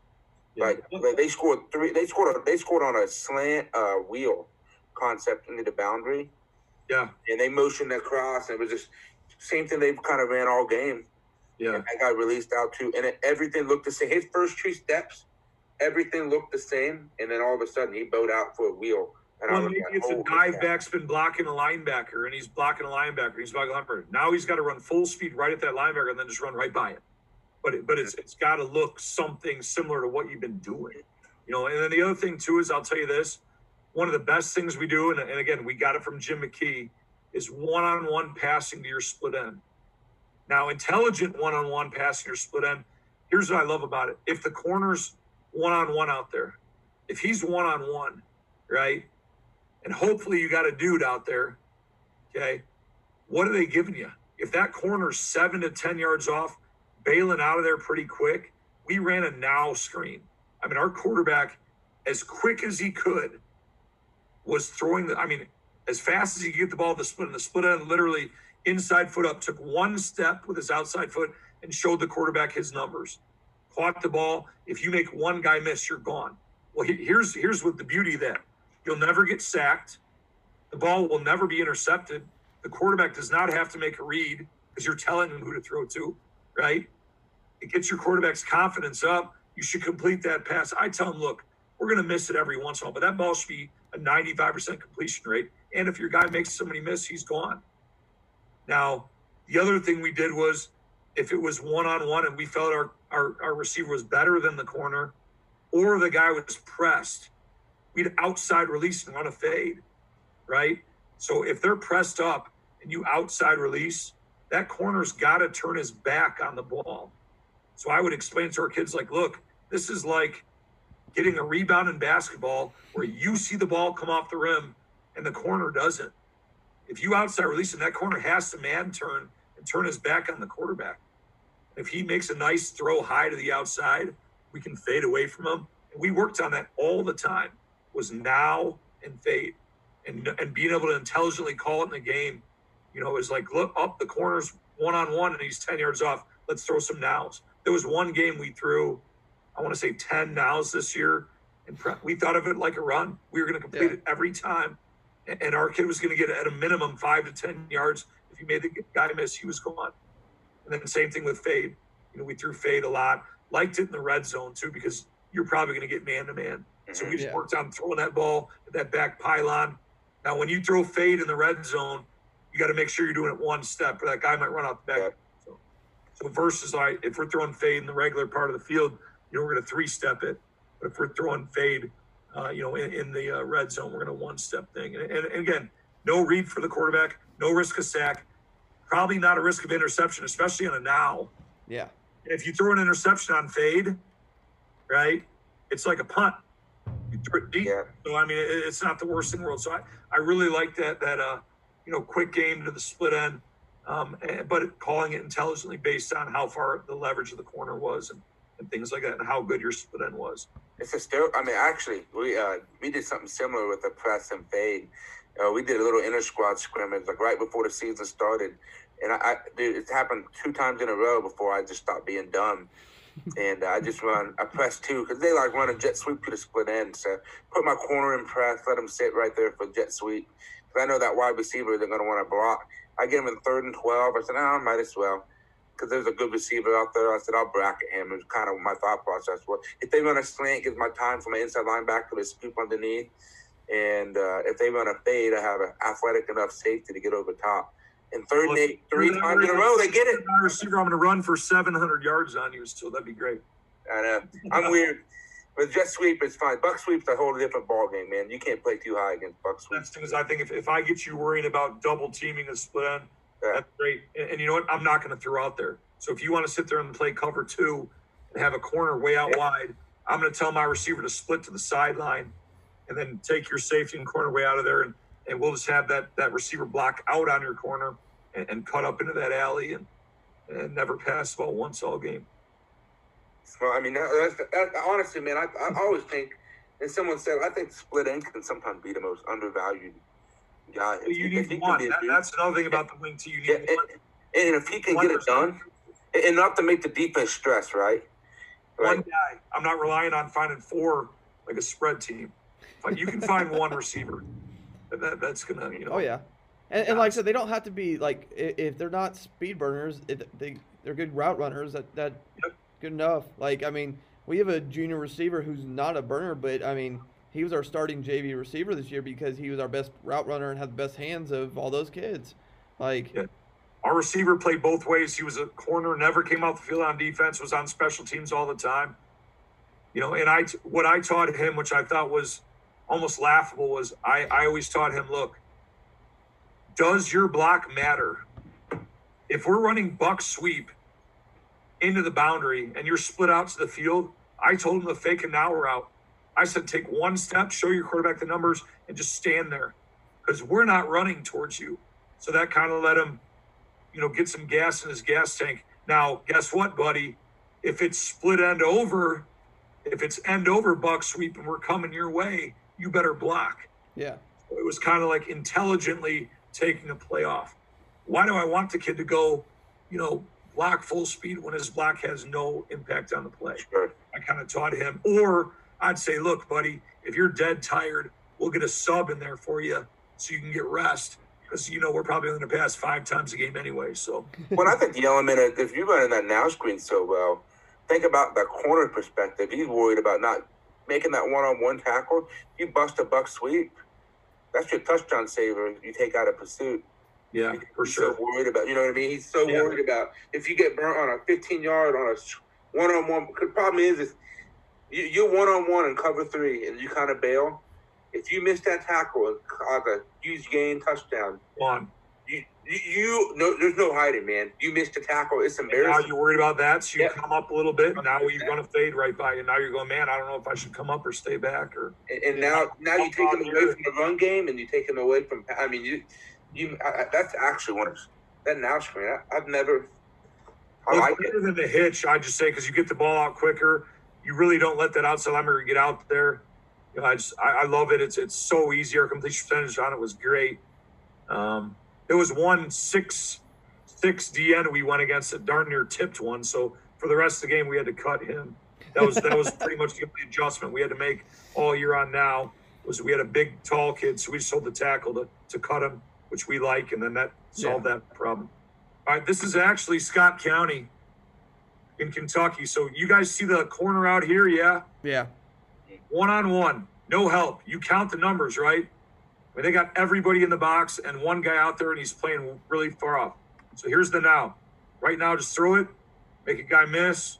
Yeah. Like, like they scored three. They scored. They scored on a slant uh, wheel concept into the boundary. Yeah. And they motioned across. And it was just. Same thing they've kind of ran all game. Yeah. And that got released out too. And it, everything looked the same. His first three steps, everything looked the same. And then all of a sudden he bowed out for a wheel. And well, I maybe like, it's oh, a dive back's been blocking a linebacker and he's blocking a linebacker. He's blocking a linebacker. Now he's got to run full speed right at that linebacker and then just run right by it. But it, but it's it's got to look something similar to what you've been doing. You know, and then the other thing too is I'll tell you this. One of the best things we do, and, and again, we got it from Jim McKee, is one-on-one passing to your split end. Now, intelligent one-on-one passing to your split end, here's what I love about it. If the corner's one-on-one out there, if he's one-on-one, right, and hopefully you got a dude out there, okay, what are they giving you? If that corner's seven to ten yards off, bailing out of there pretty quick, we ran a now screen. I mean, our quarterback, as quick as he could, was throwing the, I mean, as fast as he could get the ball to the split, and the split end literally inside foot up, took one step with his outside foot and showed the quarterback his numbers. Caught the ball. If you make one guy miss, you're gone. Well, here's here's what the beauty of that. You'll never get sacked. The ball will never be intercepted. The quarterback does not have to make a read because you're telling him who to throw to, right? It gets your quarterback's confidence up. You should complete that pass. I tell him, look, we're going to miss it every once in a while, but that ball should be a ninety-five percent completion rate. And if your guy makes somebody miss, he's gone. Now, the other thing we did was, if it was one-on-one and we felt our, our, our receiver was better than the corner or the guy was pressed, we'd outside release and run a fade, right? So if they're pressed up and you outside release, that corner's got to turn his back on the ball. So I would explain to our kids, like, look, this is like getting a rebound in basketball where you see the ball come off the rim and the corner doesn't. If you outside release and that corner has to man turn and turn his back on the quarterback. If he makes a nice throw high to the outside, we can fade away from him. And we worked on that all the time, was now and fade. And, and being able to intelligently call it in the game, you know, is like, look, up the corner's one-on-one and he's ten yards off. Let's throw some nows. There was one game we threw, I want to say ten nows this year, and we thought of it like a run. We were going to complete yeah. it every time, and our kid was going to get at a minimum five to ten yards. If he made the guy miss, he was gone. And then the same thing with fade. You know, we threw fade a lot. Liked it in the red zone, too, because you're probably going to get man-to-man. So we just yeah. worked on throwing that ball at that back pylon. Now, when you throw fade in the red zone, you got to make sure you're doing it one step, or that guy might run out the back. Right. So, so versus like if we're throwing fade in the regular part of the field, you know, we're going to three-step it. But if we're throwing fade, uh, you know, in, in the uh, red zone, we're going to one-step thing. And, and, and again, no read for the quarterback, no risk of sack, probably not a risk of interception, especially on a now. Yeah. If you throw an interception on fade, right, it's like a punt. You throw it deep. Yeah. So, I mean, it, it's not the worst in the world. So I, I really like that, that uh, you know, quick game to the split end, um, and, but calling it intelligently based on how far the leverage of the corner was and, and things like that, and how good your split end was. It's a still, I mean, actually, we uh, we did something similar with the press and fade. Uh, we did a little inter-squad scrimmage, like right before the season started. And, I, I dude, it's happened two times in a row before I just stopped being dumb. And I just run, I press two, because they like run a jet sweep to the split end. So put my corner in press, let them sit right there for jet sweep. Because I know that wide receiver isn't going to want to block. I get him in third and twelve. I said, no, I might as well. Because there's a good receiver out there. I said, I'll bracket him. It was kind of my thought process. Well, if they run a slant, it gives my time for my inside linebacker to scoop underneath. And uh, if they run a fade, I have an athletic enough safety to get over top. And third well, and eight, three times in a row, they get it. Receiver, I'm going to run for seven hundred yards on you, so that'd be great. I know. I'm weird. But jet sweep is fine. Buck sweep's a whole different ballgame, man. You can't play too high against buck sweep. That's because I think if, if I get you worrying about double teaming a split end, yeah. that's great. And, and you know what? I'm not going to throw out there. So if you want to sit there and play cover two and have a corner way out yeah. wide, I'm going to tell my receiver to split to the sideline and then take your safety and corner way out of there, and and we'll just have that, that receiver block out on your corner and, and cut up into that alley and, and never pass the ball once all game. Well, I mean, that's, that's, honestly, man, I, I always think, and someone said, I think split end can sometimes be the most undervalued guy. Well, you need one. That, that's another thing about the wing too. You need yeah, and, one. And if he can one get it done, and not to make the defense stress, right? right? One guy. I'm not relying on finding four like a spread team. But you can find one receiver. That, that's gonna, you know. Oh yeah, and, and like I said, they don't have to be like if they're not speed burners. If they they're good route runners. That that yep. good enough. Like I mean, we have a junior receiver who's not a burner, but I mean, he was our starting J V receiver this year because he was our best route runner and had the best hands of all those kids. Like yeah. our receiver played both ways. He was a corner, never came off the field on defense. Was on special teams all the time. You know, and I what I taught him, which I thought was almost laughable, was I, I always taught him, look, does your block matter? If we're running buck sweep into the boundary and you're split out to the field, I told him to fake an hour out. I said, take one step, show your quarterback the numbers, and just stand there because we're not running towards you. So that kind of let him, you know, get some gas in his gas tank. Now, guess what, buddy? If it's split end over, if it's end over buck sweep and we're coming your way, you better block. Yeah. It was kind of like intelligently taking a play off. Why do I want the kid to go, you know, block full speed when his block has no impact on the play? Sure. I kind of taught him. Or I'd say, look, buddy, if you're dead tired, we'll get a sub in there for you so you can get rest. Because, you know, we're probably going to pass five times a game anyway. So, well, I think the element of, if you're running that now screen so well, think about the corner perspective. He's worried about not making that one-on-one tackle. You bust a buck sweep, that's your touchdown saver. You take out a pursuit. Yeah, he's for sure. So worried about, you know what I mean? He's so yeah. worried about if you get burnt on a fifteen-yard on a one-on-one. The problem is, is you, you're one-on-one in cover three, and you kind of bail. If you miss that tackle and cause a huge gain touchdown, Juan, you, you, you no, there's no hiding, man. You missed a tackle. It's embarrassing. And now you're worried about that, so you yep. come up a little bit. And now you're going to fade right by you. Now you're going, man, I don't know if I should come up or stay back. Or And, and now now you take them away here. from the run game, and you take them away from – I mean, you you I, that's actually one of – that now screen, I, I've never – I like it. Other than the hitch, I just say, because you get the ball out quicker. You really don't let that outside linebacker get out there. You know, I just I, I love it. It's it's so easy. Our completion percentage on it was great. Um, there was one six six D N we went against that darn near tipped one. So for the rest of the game, we had to cut him. That was that was pretty much the only adjustment we had to make all year on. Now was we had a big tall kid, so we just sold the tackle to to cut him, which we like, and then that solved yeah. that problem. All right, this is actually Scott County in Kentucky. So you guys see the corner out here, yeah? Yeah. One-on-one, no help. You count the numbers, right? I mean, they got everybody in the box and one guy out there, and he's playing really far off. So here's the now. Right now, just throw it, make a guy miss.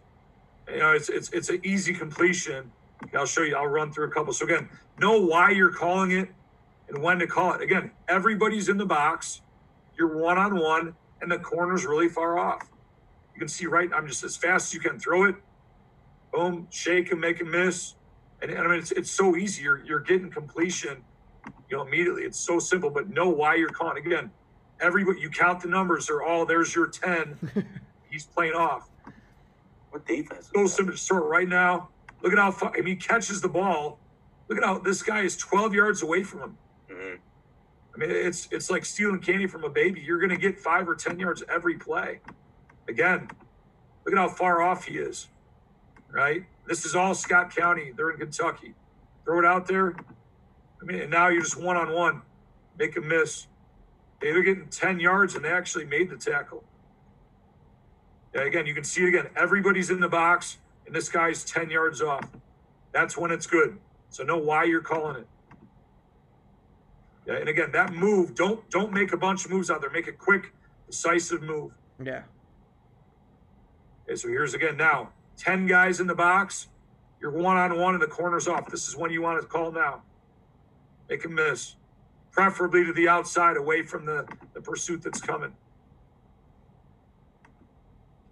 You know, it's it's it's an easy completion. I'll show you. I'll run through a couple. So, again, know why you're calling it and when to call it. Again, everybody's in the box. You're one-on-one, and the corner's really far off. You can see right – I'm just as fast as you can. Throw it, boom, shake and make a miss. And, and I mean, it's it's so easy. You're you're getting completion, you know, immediately. It's so simple. But know why you're calling. Again, everybody, you count the numbers. They're all there's your ten. He's playing off. What defense? So simple. So right now, look at how far, I mean, he catches the ball. Look at how this guy is twelve yards away from him. Mm-hmm. I mean, it's it's like stealing candy from a baby. You're gonna get five or ten yards every play. Again, look at how far off he is. Right. This is all Scott County. They're in Kentucky. Throw it out there. I mean, and now you're just one-on-one. Make a miss. They were getting ten yards, and they actually made the tackle. Yeah, again, you can see it again. Everybody's in the box, and this guy's ten yards off. That's when it's good. So know why you're calling it. Yeah, and again, that move, don't don't make a bunch of moves out there. Make a quick, decisive move. Yeah. Okay, so here's again now. ten guys in the box, you're one-on-one and the corner's off. This is when you want to call now. Make a miss, preferably to the outside, away from the, the pursuit that's coming.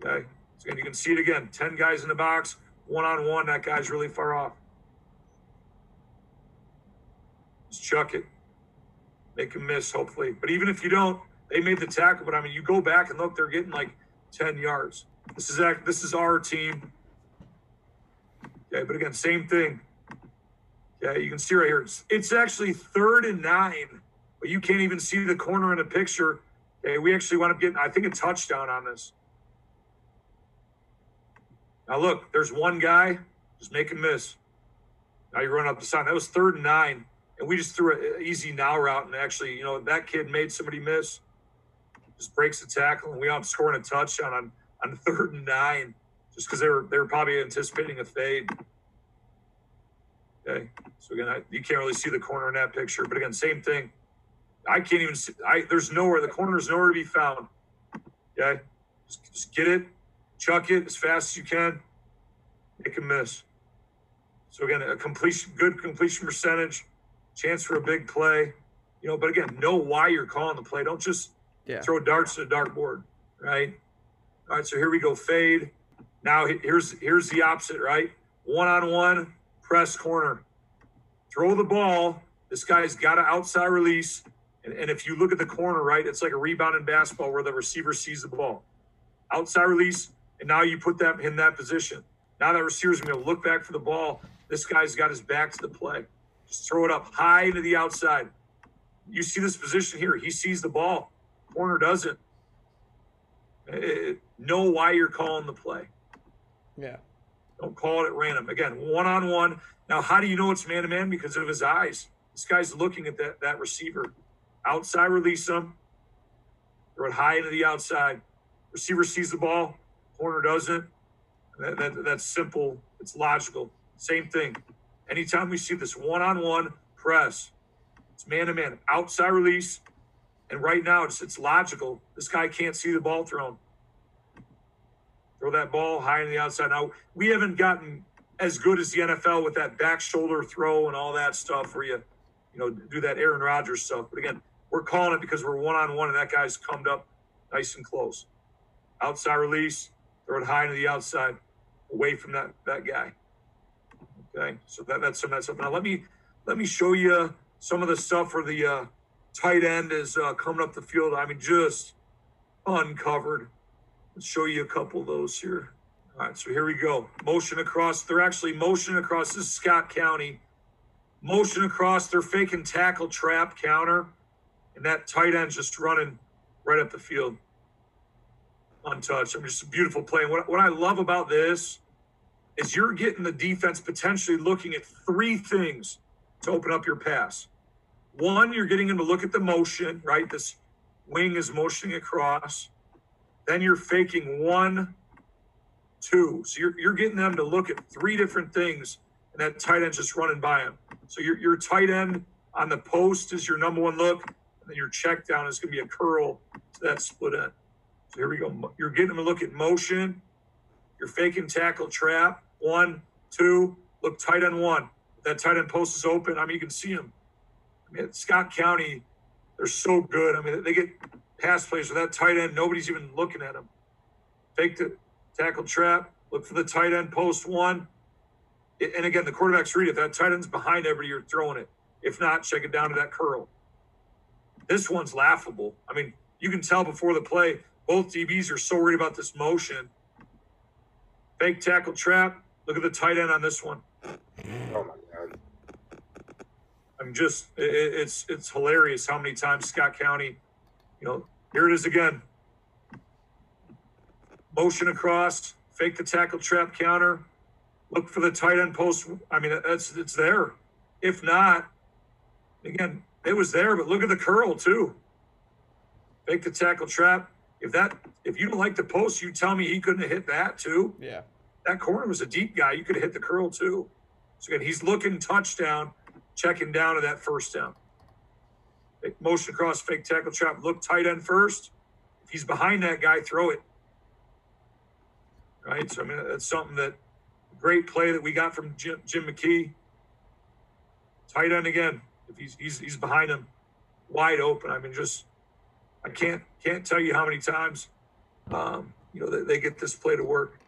Okay, so again, you can see it again. ten guys in the box, one-on-one, that guy's really far off. Just chuck it. Make a miss, hopefully. But even if you don't, they made the tackle. But, I mean, you go back and look, they're getting like ten yards. This is this is our team. Okay, but again, same thing. Yeah, you can see right here. It's, it's actually third and nine, but you can't even see the corner in a picture. Okay, we actually wound up getting, I think, a touchdown on this. Now look, there's one guy just make a miss. Now you run up the side. That was third and nine, and we just threw an easy now route, and actually, you know, that kid made somebody miss. Just breaks the tackle, and we wound up scoring a touchdown on. On third and nine, just because they were they were probably anticipating a fade. Okay, so again, I, you can't really see the corner in that picture, but again, same thing. I can't even see. I there's nowhere the corner is nowhere to be found. Okay, just, just get it, chuck it as fast as you can, make a miss. So again, a completion, good completion percentage, chance for a big play, you know. But again, know why you're calling the play. Don't just yeah. throw darts at a dartboard, right? All right, so here we go, fade. Now here's here's the opposite, right? One-on-one, press corner. Throw the ball. This guy's got an outside release. And, and if you look at the corner, right, it's like a rebound in basketball where the receiver sees the ball. Outside release, and now you put that in that position. Now that receiver's going to look back for the ball. This guy's got his back to the play. Just throw it up high to the outside. you see this position here. He sees the ball. Corner doesn't. It, it, know why you're calling the play. Yeah. Don't call it at random. Again, one-on-one. Now, how do you know it's man-to-man? Because of his eyes. This guy's looking at that, that receiver. Outside release him. Throw it high into the outside. Receiver sees the ball. Corner doesn't. That, that, that's simple. It's logical. Same thing. Anytime we see this one-on-one press, it's man-to-man, outside release, and right now it's, it's logical. This guy can't see the ball thrown. Throw that ball high in the outside. Now, we haven't gotten as good as the N F L with that back shoulder throw and all that stuff where you, you know, do that Aaron Rodgers stuff. But, again, we're calling it because we're one-on-one, and that guy's cummed up nice and close. Outside release, throw it high into the outside, away from that, that guy. Okay, so that, that's some of that stuff. Now, let me let me show you some of the stuff where the uh, tight end is uh, coming up the field. I mean, just uncovered. Let's show you a couple of those here. All right, so here we go. Motion across. They're actually motioning across. This is Scott County. Motion across. They're faking tackle, trap, counter. And that tight end's just running right up the field. Untouched. I mean, just a beautiful play. What, what I love about this is you're getting the defense potentially looking at three things to open up your pass. One, you're getting them to look at the motion, right? This wing is motioning across. Then you're faking one, two. So you're, you're getting them to look at three different things, and that tight end's just running by them. So your, your tight end on the post is your number one look, and then your check down is going to be a curl to that split end. So here we go. You're getting them to look at motion. You're faking tackle, trap. One, two, look tight end one. That tight end post is open. I mean, you can see him. I mean, at Scott County, they're so good. I mean, they get pass plays with that tight end. Nobody's even looking at him. Fake the tackle trap. Look for the tight end post one. It, and again, the quarterback's read it. That tight end's behind everybody, you're throwing it. If not, check it down to that curl. This one's laughable. I mean, you can tell before the play, both D Bs are so worried about this motion. Fake tackle trap. Look at the tight end on this one. Oh my God! I'm just—it's—it's it, it's hilarious how many times Scott County, you know, here it is again. Motion across, fake the tackle trap counter. Look for the tight end post. I mean, that's—it's there. If not, again, it was there. But look at the curl too. Fake the tackle trap. If that, if you don't like the post, you tell me he couldn't have hit that too. Yeah. That corner was a deep guy. You could have hit the curl too. So again, he's looking touchdown, checking down to that first down. Fake motion across, fake tackle trap, look tight end first. If he's behind that guy, throw it. Right. So I mean, that's something that great play that we got from Jim, Jim McKee. Tight end again. If he's he's he's behind him, wide open. I mean, just. I can't can't tell you how many times, um, you know, they, they get this play to work.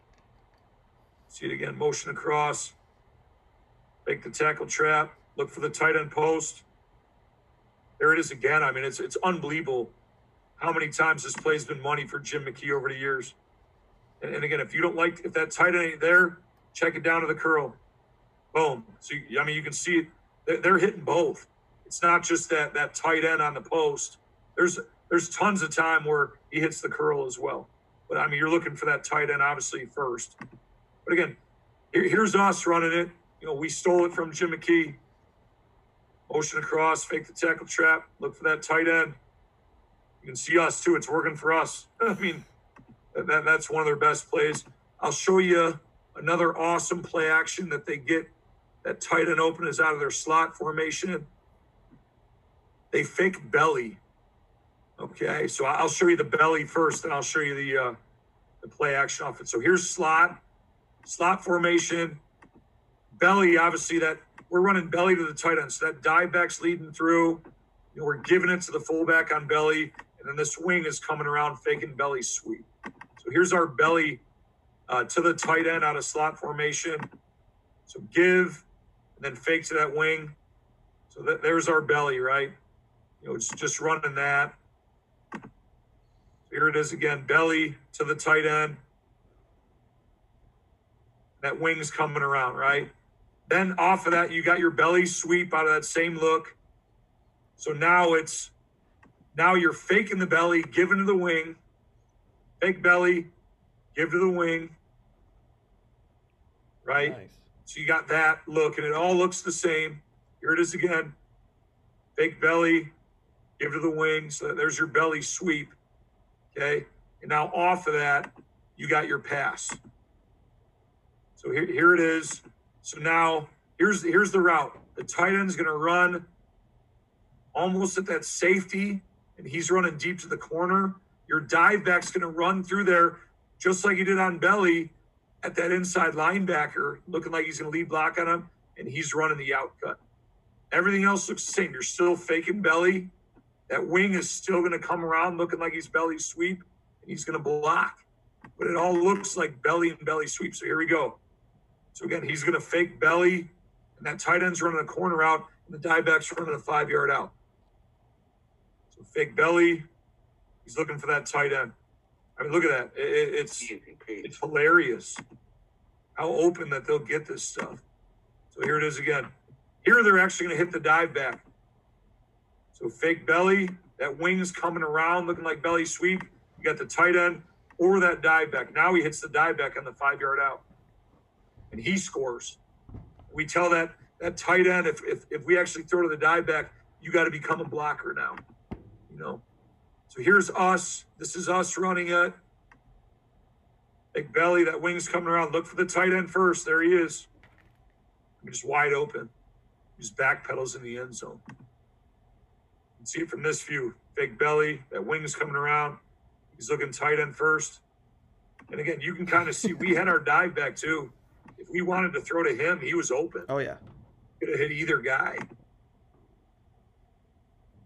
See it again. Motion across. Fake the tackle trap. Look for the tight end post. There it is again. I mean, it's it's unbelievable how many times this play's been money for Jim McKee over the years. And, and again, if you don't like if that tight end ain't there, check it down to the curl. Boom. So you, I mean, you can see it. They're, they're hitting both. It's not just that that tight end on the post. There's There's tons of time where he hits the curl as well. But, I mean, you're looking for that tight end, obviously, first. But, again, here, here's us running it. You know, we stole it from Jim McKee. Motion across, fake the tackle trap, look for that tight end. You can see us, too. It's working for us. I mean, that, that's one of their best plays. I'll show you another awesome play action that they get. That tight end open is out of their slot formation. They fake belly. Okay, so I'll show you the belly first, then I'll show you the uh, the play action offense. So here's slot, slot formation, belly. Obviously, that we're running belly to the tight end. So that dive back's leading through. You know, we're giving it to the fullback on belly, and then this wing is coming around faking belly sweep. So here's our belly uh, to the tight end out of slot formation. So give, and then fake to that wing. So that, there's our belly, right? You know, it's just running that. Here it is again, belly to the tight end. That wing's coming around, right? Then off of that, you got your belly sweep out of that same look. So now it's, now you're faking the belly, giving to the wing, fake belly, give to the wing, right? Nice. So you got that look, and it all looks the same. Here it is again, fake belly, give to the wing. So there's your belly sweep, okay? And now off of that, you got your pass. So here, here it is. So now here's, here's the route. The tight end's going to run almost at that safety, and he's running deep to the corner. Your dive back's going to run through there just like he did on belly at that inside linebacker, looking like he's going to lead block on him, and he's running the out cut. Everything else looks the same. You're still faking belly. That wing is still going to come around looking like he's belly sweep, and he's going to block. But it all looks like belly and belly sweep. So here we go. So again, he's going to fake belly, and that tight end's running a corner out, and the dive back's running a five-yard out. So fake belly. He's looking for that tight end. I mean, look at that. It, it's it's hilarious how open that they'll get this stuff. So here it is again. Here they're actually going to hit the dive back. So fake belly. That wing's coming around looking like belly sweep. You got the tight end or that dive back. Now he hits the dive back on the five-yard out, and he scores. We tell that that tight end, if if, if we actually throw to the dive back, you got to become a blocker now, you know. So here's us. This is us running it. Big belly, that wing's coming around. Look for the tight end first. There he is. He's just wide open. He's backpedals in the end zone. You can see it from this view. Big belly, that wing's coming around. He's looking tight end first. And again, you can kind of see we had our dive back too. If we wanted to throw to him, he was open. Oh, yeah. Could have hit either guy.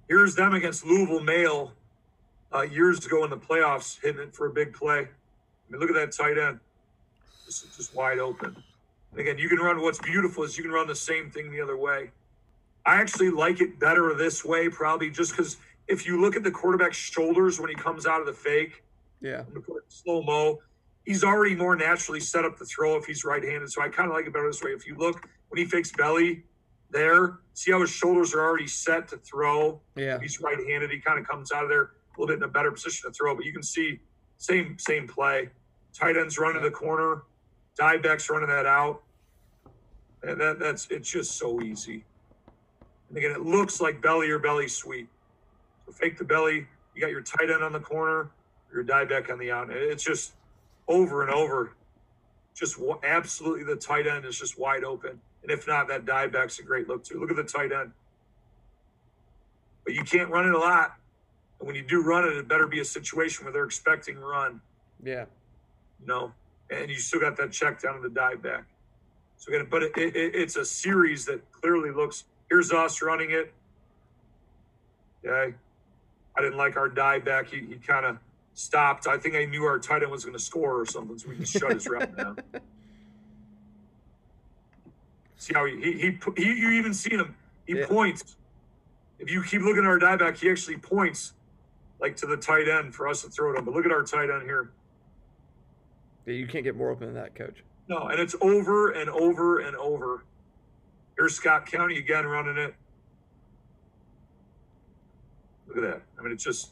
Here's them against Louisville Mayo. Uh, years ago in the playoffs, hitting it for a big play. I mean, look at that tight end. This is just wide open. And again, you can run. What's beautiful is you can run the same thing the other way. I actually like it better this way, probably just because if you look at the quarterback's shoulders when he comes out of the fake, yeah, I'm gonna put it slow mo. He's already more naturally set up to throw if he's right-handed. So I kind of like it better this way. If you look when he fakes belly, there, see how his shoulders are already set to throw. Yeah, if he's right-handed. He kind of comes out of there a little bit in a better position to throw, but you can see same same play. Tight end's running yeah. the corner, dive back's running that out. And that that's it's just so easy. And again, it looks like belly or belly sweep. So fake the belly, you got your tight end on the corner, your dive back on the out. It's just over and over. Just absolutely the tight end is just wide open. And if not, that dive back's a great look too. Look at the tight end. But you can't run it a lot. And when you do run it, it better be a situation where they're expecting run. Yeah. You know, and you still got that check down to the dive back. So, again, but it, it, it's a series that clearly looks, here's us running it. Okay. I didn't like our dive back. He, he kind of stopped. I think I knew our tight end was going to score or something, so we just shut his route down. See how he, he, he, he you even seen him. He yeah. points. If you keep looking at our dive back, he actually points. Like to the tight end for us to throw it on. But look at our tight end here. Yeah, you can't get more open than that, Coach. No, and it's over and over and over. Here's Scott County again running it. Look at that. I mean, it's just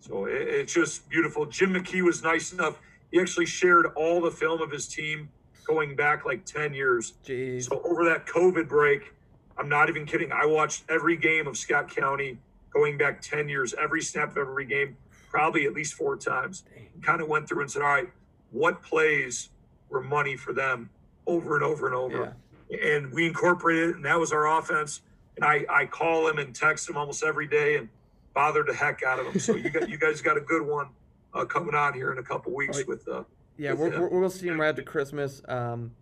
so it, it's just beautiful. Jim McKee was nice enough. He actually shared all the film of his team going back like ten years. Jeez. So over that COVID break, I'm not even kidding. I watched every game of Scott County going back ten years, every snap of every game, probably at least four times. Kind of went through and said, all right, what plays were money for them over and over and over. Yeah. And we incorporated it, and that was our offense. And I, I call him and text him almost every day and bother the heck out of him. So you got you guys got a good one uh, coming on here in a couple weeks. Right. with uh Yeah, with we're, we're, we'll see him right after Christmas. Um,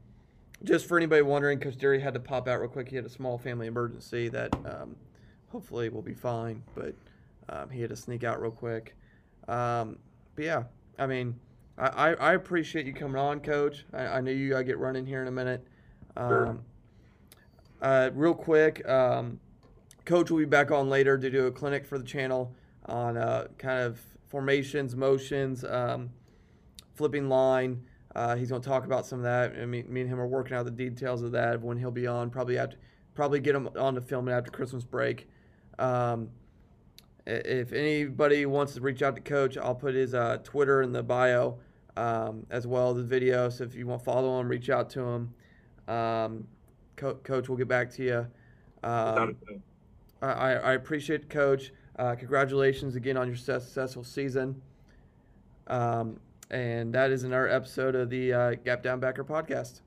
just for anybody wondering, Coach Derry had to pop out real quick. He had a small family emergency that um, – hopefully we'll be fine, but um, he had to sneak out real quick. Um, but, yeah, I mean, I, I, I appreciate you coming on, Coach. I, I know you got to get running here in a minute. Um, sure. Uh, real quick, um, Coach will be back on later to do a clinic for the channel on uh, kind of formations, motions, um, flipping line. Uh, he's going to talk about some of that. I mean, me and him are working out the details of that, when he'll be on. Probably, have to, probably get him on to film it after Christmas break. Um, if anybody wants to reach out to Coach, I'll put his uh, Twitter in the bio, um, as well as the video. So if you want to follow him, reach out to him. Um, Co- Coach, we'll get back to you. Um, I, I appreciate Coach. Uh, congratulations again on your successful season. Um, and that is another episode of the uh, Gap Down Backer podcast.